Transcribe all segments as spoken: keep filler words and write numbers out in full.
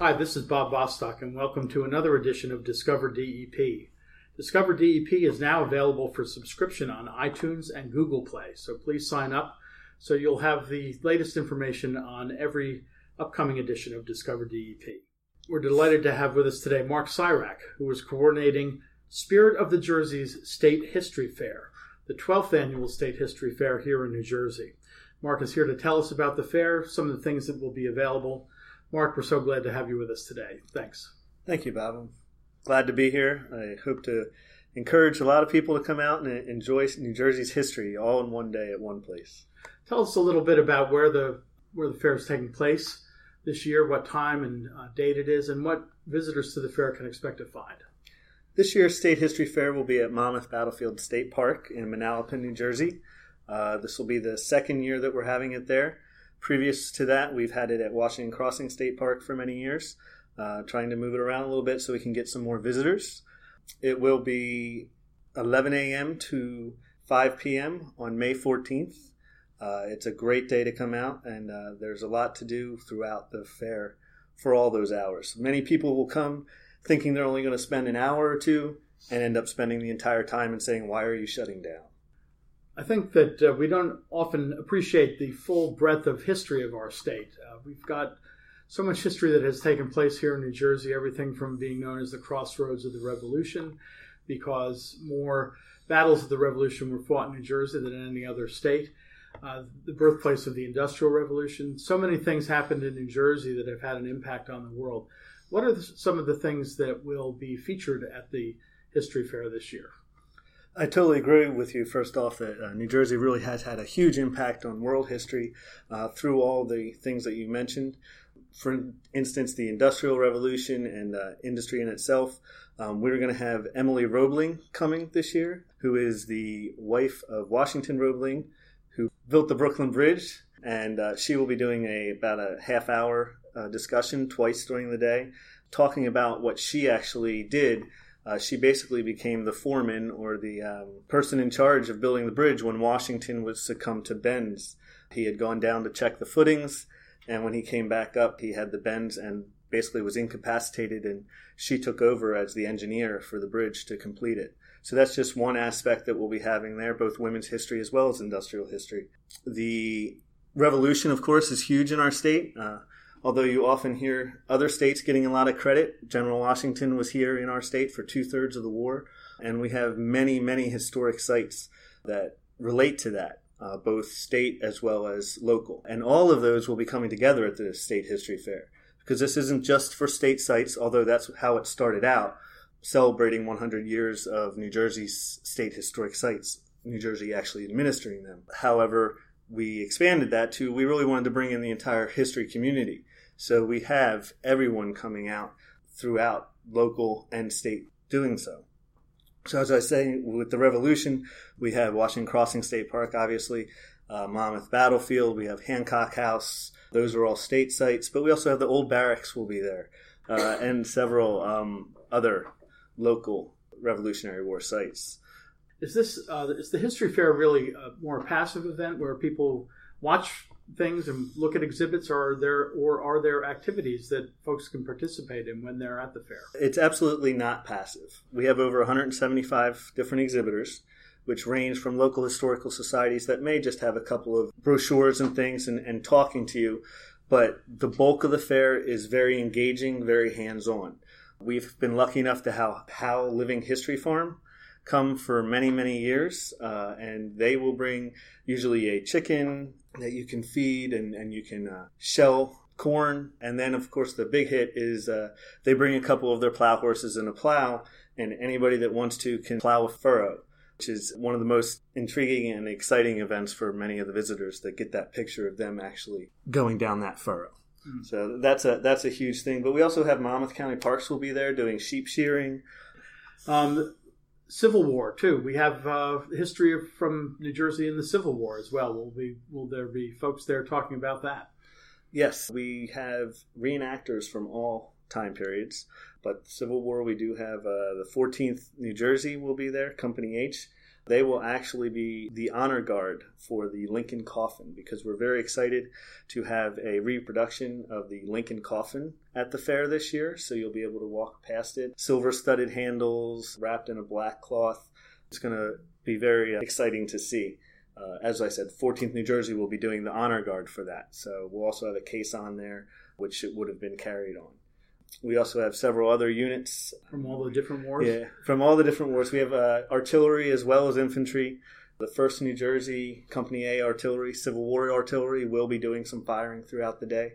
Hi, this is Bob Bostock, and welcome to another edition of Discover D E P. Discover D E P is now available for subscription on iTunes and Google Play, so please sign up so you'll have the latest information on every upcoming edition of Discover D E P. We're delighted to have with us today Mark Sirak, who is coordinating Spirit of the Jersey's State History Fair, the twelfth annual State History Fair here in New Jersey. Mark is here to tell us about the fair, some of the things that will be available. Mark, we're so glad to have you with us today. Thanks. Thank you, Bob. I'm glad to be here. I hope to encourage a lot of people to come out and enjoy New Jersey's history all in one day at one place. Tell us a little bit about where the where the fair is taking place this year, what time and uh, date it is, and what visitors to the fair can expect to find. This year's State History Fair will be at Monmouth Battlefield State Park in Manalapan, New Jersey. Uh, this will be the second year that we're having it there. Previous to that, we've had it at Washington Crossing State Park for many years, uh, trying to move it around a little bit so we can get some more visitors. It will be eleven a.m. to five p.m. on May fourteenth. Uh, it's a great day to come out, and uh, there's a lot to do throughout the fair for all those hours. Many people will come thinking they're only going to spend an hour or two and end up spending the entire time and saying, "Why are you shutting down?" I think that uh, we don't often appreciate the full breadth of history of our state. Uh, we've got so much history that has taken place here in New Jersey, everything from being known as the crossroads of the Revolution, because more battles of the Revolution were fought in New Jersey than in any other state, uh, the birthplace of the Industrial Revolution. So many things happened in New Jersey that have had an impact on the world. What are the, some of the things that will be featured at the History Fair this year? I totally agree with you, first off, that uh, New Jersey really has had a huge impact on world history uh, through all the things that you mentioned. For instance, the Industrial Revolution and uh, industry in itself. Um, we're going to have Emily Roebling coming this year, who is the wife of Washington Roebling, who built the Brooklyn Bridge, and uh, she will be doing a about a half-hour uh, discussion twice during the day, talking about what she actually did. Uh, she basically became the foreman or the um, person in charge of building the bridge when Washington was succumbed to bends. He had gone down to check the footings, and when he came back up, he had the bends and basically was incapacitated, and she took over as the engineer for the bridge to complete it. So that's just one aspect that we'll be having there, both women's history as well as industrial history. The revolution, of course, is huge in our state. Uh, Although you often hear other states getting a lot of credit, General Washington was here in our state for two-thirds of the war, and we have many, many historic sites that relate to that, uh, both state as well as local. And all of those will be coming together at the State History Fair, because this isn't just for state sites, although that's how it started out, celebrating one hundred years of New Jersey's state historic sites, New Jersey actually administering them. However, we expanded that to, we really wanted to bring in the entire history community. So we have everyone coming out throughout local and state doing so. So as I was saying, with the Revolution, we have Washington Crossing State Park, obviously, uh, Monmouth Battlefield, we have Hancock House. Those are all state sites, but we also have the old barracks will be there, uh, and several um, other local Revolutionary War sites. Is this uh, is the History Fair really a more passive event where people watch things and look at exhibits, or are there or are there activities that folks can participate in when they're at the fair? It's absolutely not passive. We have over one hundred seventy-five different exhibitors, which range from local historical societies that may just have a couple of brochures and things and, and talking to you, but the bulk of the fair is very engaging, very hands-on. We've been lucky enough to have Howell Living History Farm come for many, many years, uh, and they will bring usually a chicken that you can feed and, and you can uh, shell corn. And then, of course, the big hit is uh, they bring a couple of their plow horses and a plow, and anybody that wants to can plow a furrow. which is one of the most intriguing and exciting events for many of the visitors that get that picture of them actually going down that furrow. Mm-hmm. So that's a that's a huge thing. But we also have Monmouth County Parks will be there doing sheep shearing. Um, Civil War, too. We have uh, history of, from New Jersey in the Civil War as well. Will, be, will there be folks there talking about that? Yes, we have reenactors from all time periods. But the Civil War, we do have uh, the fourteenth New Jersey will be there, Company H. They will actually be the honor guard for the Lincoln coffin because we're very excited to have a reproduction of the Lincoln coffin at the fair this year. So you'll be able to walk past it. Silver-studded handles wrapped in a black cloth. It's going to be very exciting to see. Uh, as I said, fourteenth New Jersey will be doing the honor guard for that. So we'll also have a case on there, which it would have been carried on. We also have several other units. From all the different wars? Yeah, from all the different wars. We have uh, artillery as well as infantry. The first New Jersey Company A artillery, Civil War artillery, will be doing some firing throughout the day.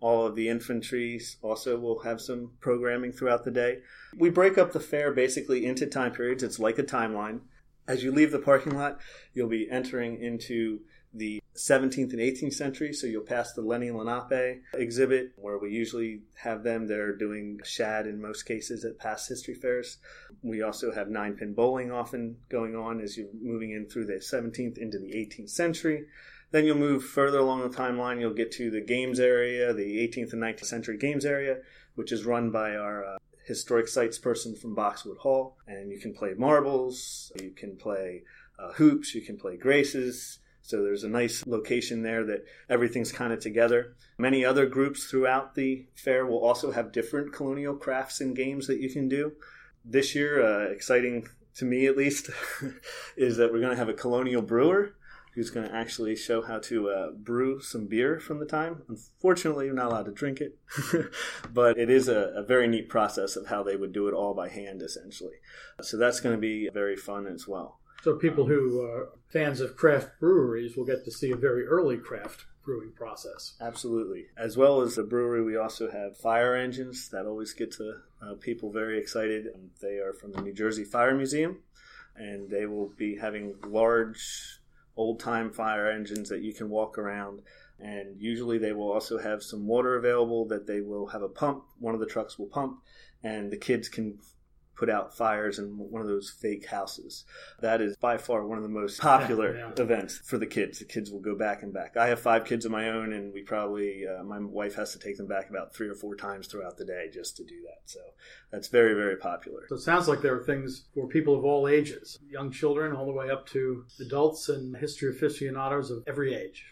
All of the infantry also will have some programming throughout the day. We break up the fair basically into time periods. It's like a timeline. As you leave the parking lot, you'll be entering into the seventeenth and eighteenth century, so you'll pass the Lenny Lenape exhibit, where we usually have them. They're doing shad in most cases at past history fairs. We also have nine-pin bowling often going on as you're moving in through the seventeenth into the eighteenth century. Then you'll move further along the timeline. You'll get to the games area, the eighteenth and nineteenth century games area, which is run by our uh, historic sites person from Boxwood Hall. And you can play marbles, you can play uh, hoops, you can play graces. So there's a nice location there that everything's kind of together. Many other groups throughout the fair will also have different colonial crafts and games that you can do. This year, uh, exciting to me at least, is that we're going to have a colonial brewer who's going to actually show how to uh, brew some beer from the time. Unfortunately, you're not allowed to drink it, but it is a, a very neat process of how they would do it all by hand, essentially. So that's going to be very fun as well. So people who are fans of craft breweries will get to see a very early craft brewing process. Absolutely. As well as the brewery, we also have fire engines. That always gets uh, people very excited. They are from the New Jersey Fire Museum, and they will be having large old-time fire engines that you can walk around. And usually they will also have some water available that they will have a pump. One of the trucks will pump, and the kids can put out fires in one of those fake houses. That is by far one of the most popular yeah, yeah. events for the kids. The kids will go back and back. I have five kids of my own, and we probably, uh, my wife has to take them back about three or four times throughout the day just to do that. So that's very, very popular. So it sounds like there are things for people of all ages, young children all the way up to adults and history aficionados of every age.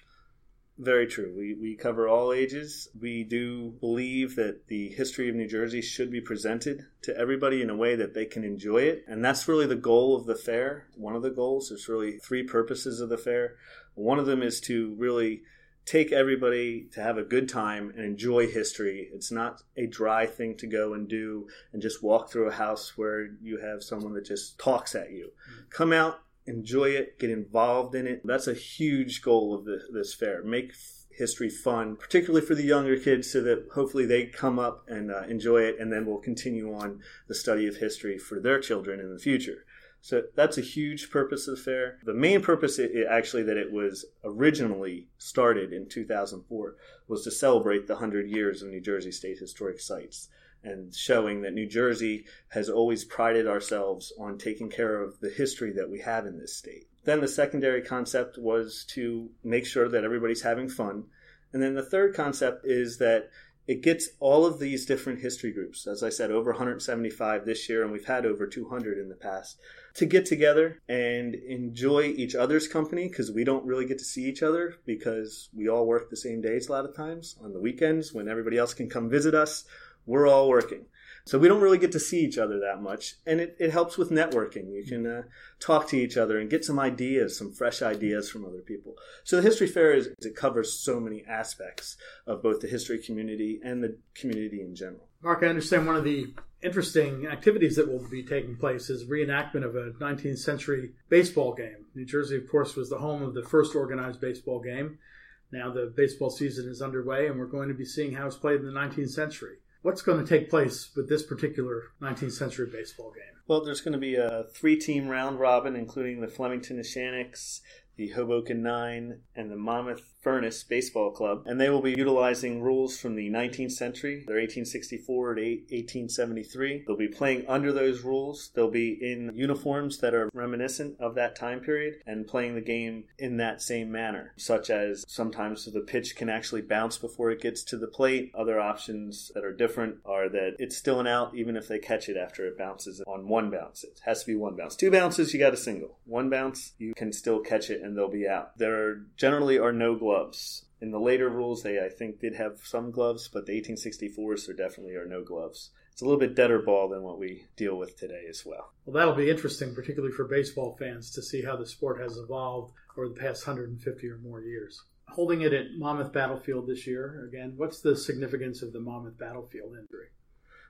Very true. We we cover all ages. We do believe that the history of New Jersey should be presented to everybody in a way that they can enjoy it. And that's really the goal of the fair. One of the goals, there's really three purposes of the fair. One of them is to really take everybody to have a good time and enjoy history. It's not a dry thing to go and do and just walk through a house where you have someone that just talks at you. Mm-hmm. Come out. Enjoy it, get involved in it. That's a huge goal of the, this fair. Make history fun, particularly for the younger kids, so that hopefully they come up and uh, enjoy it, and then we'll continue on the study of history for their children in the future. So that's a huge purpose of the fair. The main purpose, it, it actually, that it was originally started in two thousand four, was to celebrate the one hundred years of New Jersey State Historic Sites, and showing that New Jersey has always prided ourselves on taking care of the history that we have in this state. Then the secondary concept was to make sure that everybody's having fun. And then the third concept is that it gets all of these different history groups, as I said, over one hundred seventy-five this year, and we've had over two hundred in the past, to get together and enjoy each other's company, because we don't really get to see each other because we all work the same days a lot of times on the weekends when everybody else can come visit us. We're all working. So we don't really get to see each other that much. And it, it helps with networking. You can uh, talk to each other and get some ideas, some fresh ideas from other people. So the History Fair, is it covers so many aspects of both the history community and the community in general. Mark, I understand one of the interesting activities that will be taking place is reenactment of a nineteenth century baseball game. New Jersey, of course, was the home of the first organized baseball game. Now the baseball season is underway, and we're going to be seeing how it's played in the nineteenth century. What's going to take place with this particular nineteenth century baseball game? Well, there's going to be a three-team round robin, including the Flemington Shannicks, the Hoboken Nine, and the Monmouth Furnace Baseball Club. And they will be utilizing rules from the nineteenth century. They're eighteen sixty-four to eighteen seventy-three. They'll be playing under those rules. They'll be in uniforms that are reminiscent of that time period and playing the game in that same manner, such as sometimes the pitch can actually bounce before it gets to the plate. Other options that are different are that it's still an out even if they catch it after it bounces on one bounce. It has to be one bounce. Two bounces, you got a single. One bounce, you can still catch it and they'll be out. There generally are no gloves. In the later rules, they, I think, did have some gloves, but the eighteen sixty-fours, there definitely are no gloves. It's a little bit deader ball than what we deal with today as well. Well, that'll be interesting, particularly for baseball fans, to see how the sport has evolved over the past one hundred fifty or more years. Holding it at Monmouth Battlefield this year, again, what's the significance of the Monmouth Battlefield injury?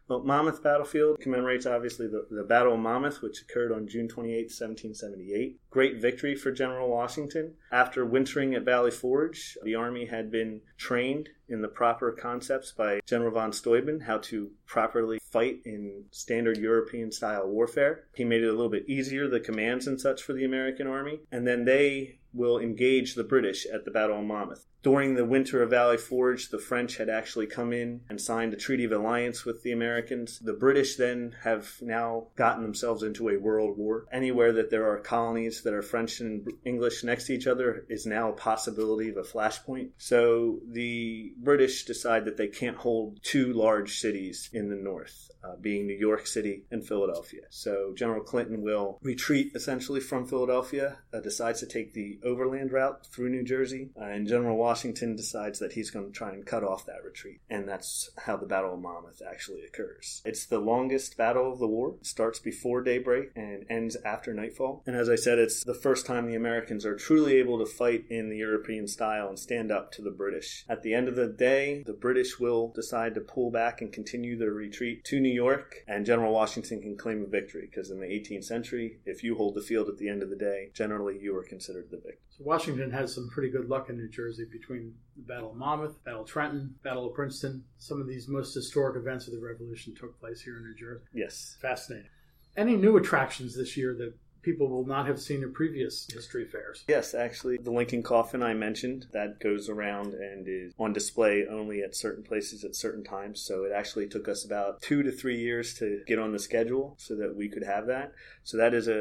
Well, Monmouth Battlefield commemorates, obviously, the, the Battle of Monmouth, which occurred on June twenty-eighth, seventeen seventy-eight. Great victory for General Washington. After wintering at Valley Forge, the Army had been trained in the proper concepts by General von Steuben, how to properly fight in standard European-style warfare. He made it a little bit easier, the commands and such, for the American Army. And then they will engage the British at the Battle of Monmouth. During the winter of Valley Forge, the French had actually come in and signed a treaty of alliance with the Americans. The British then have now gotten themselves into a world war. Anywhere that there are colonies that are French and English next to each other is now a possibility of a flashpoint. So the British decide that they can't hold two large cities in the north, uh, being New York City and Philadelphia. So General Clinton will retreat essentially from Philadelphia, uh, decides to take the overland route through New Jersey, uh, and General Washington decides that he's going to try and cut off that retreat, and that's how the Battle of Monmouth actually occurs. It's the longest battle of the war. It starts before daybreak and ends after nightfall, and as I said, it's the first time the Americans are truly able to fight in the European style and stand up to the British. At the end of the day, the British will decide to pull back and continue their retreat to New York, and General Washington can claim a victory, because in the eighteenth century, if you hold the field at the end of the day, generally you are considered the victor. So Washington has some pretty good luck in New Jersey between the Battle of Monmouth, Battle of Trenton, Battle of Princeton. Some of these most historic events of the Revolution took place here in New Jersey. Yes. Fascinating. Any new attractions this year that people will not have seen in previous history fairs? Yes, actually, the Lincoln coffin I mentioned, that goes around and is on display only at certain places at certain times. So it actually took us about two to three years to get on the schedule so that we could have that. So that is a,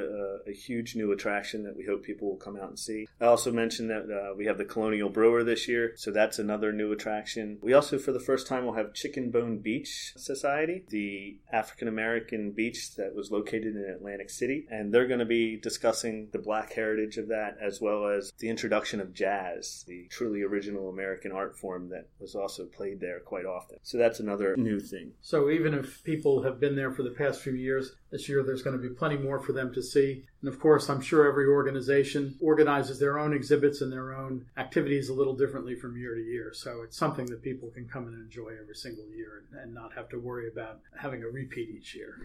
a, a huge new attraction that we hope people will come out and see. I also mentioned that uh, we have the Colonial Brewer this year. So that's another new attraction. We also, for the first time, will have Chicken Bone Beach Society, the African-American beach that was located in Atlantic City. And they're going to be be discussing the black heritage of that, as well as the introduction of jazz, the truly original American art form that was also played there quite often. So that's another new thing. So even if people have been there for the past few years, this year there's going to be plenty more for them to see. And of course, I'm sure every organization organizes their own exhibits and their own activities a little differently from year to year. So it's something that people can come and enjoy every single year and, and not have to worry about having a repeat each year.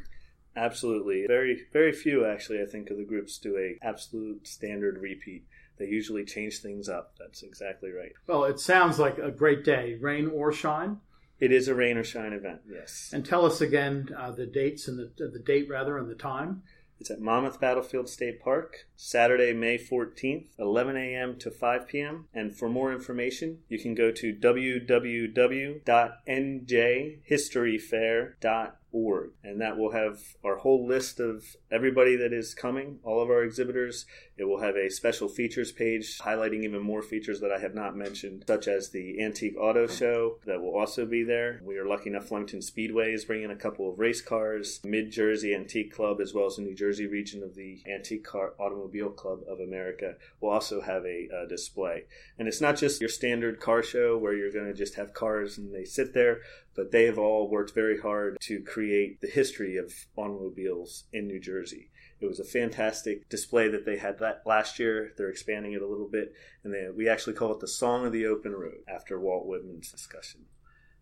Absolutely. Very, very few, actually, I think, of the groups do a absolute standard repeat. They usually change things up. That's exactly right. Well, it sounds like a great day, rain or shine. It is a rain or shine event, yes. And tell us again uh, the dates and the, the date, rather, and the time. It's at Monmouth Battlefield State Park, Saturday, May fourteenth, eleven a.m. to five p.m. And for more information, you can go to w w w dot n j history fair dot org. And that will have our whole list of everybody that is coming, all of our exhibitors. It will have a special features page highlighting even more features that I have not mentioned, such as the Antique Auto Show that will also be there. We are lucky enough, Flemington Speedway is bringing a couple of race cars, Mid-Jersey Antique Club, as well as the New Jersey region of the Antique Car Automobile Club of America will also have a uh, display. And it's not just your standard car show where you're going to just have cars and they sit there, but they have all worked very hard to create the history of automobiles in New Jersey. It was a fantastic display that they had that last year. They're expanding it a little bit, and they, we actually call it the Song of the Open Road after Walt Whitman's discussion.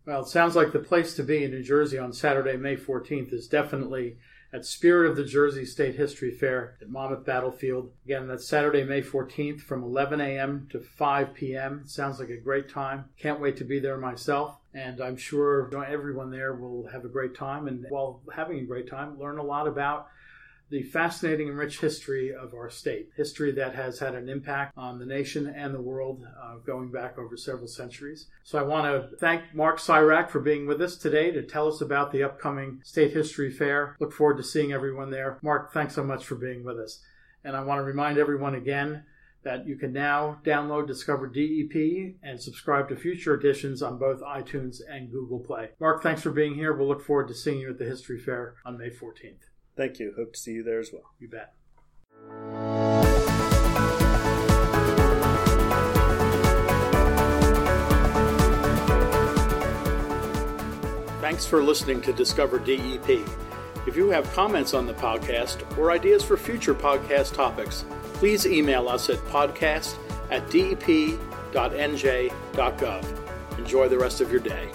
Well, it sounds like the place to be in New Jersey on Saturday, May fourteenth is definitely at Spirit of the Jersey State History Fair at Monmouth Battlefield. Again, that's Saturday, May fourteenth from eleven a.m. to five p.m. Sounds like a great time. Can't wait to be there myself. And I'm sure everyone there will have a great time. And while having a great time, learn a lot about the fascinating and rich history of our state. History that has had an impact on the nation and the world uh, going back over several centuries. So I want to thank Mark Sirak for being with us today to tell us about the upcoming State History Fair. Look forward to seeing everyone there. Mark, thanks so much for being with us. And I want to remind everyone again that you can now download Discover D E P and subscribe to future editions on both iTunes and Google Play. Mark, thanks for being here. We'll look forward to seeing you at the History Fair on May fourteenth. Thank you. Hope to see you there as well. You bet. Thanks for listening to Discover D E P. If you have comments on the podcast or ideas for future podcast topics, please email us at podcast at d e p dot n j dot gov. Enjoy the rest of your day.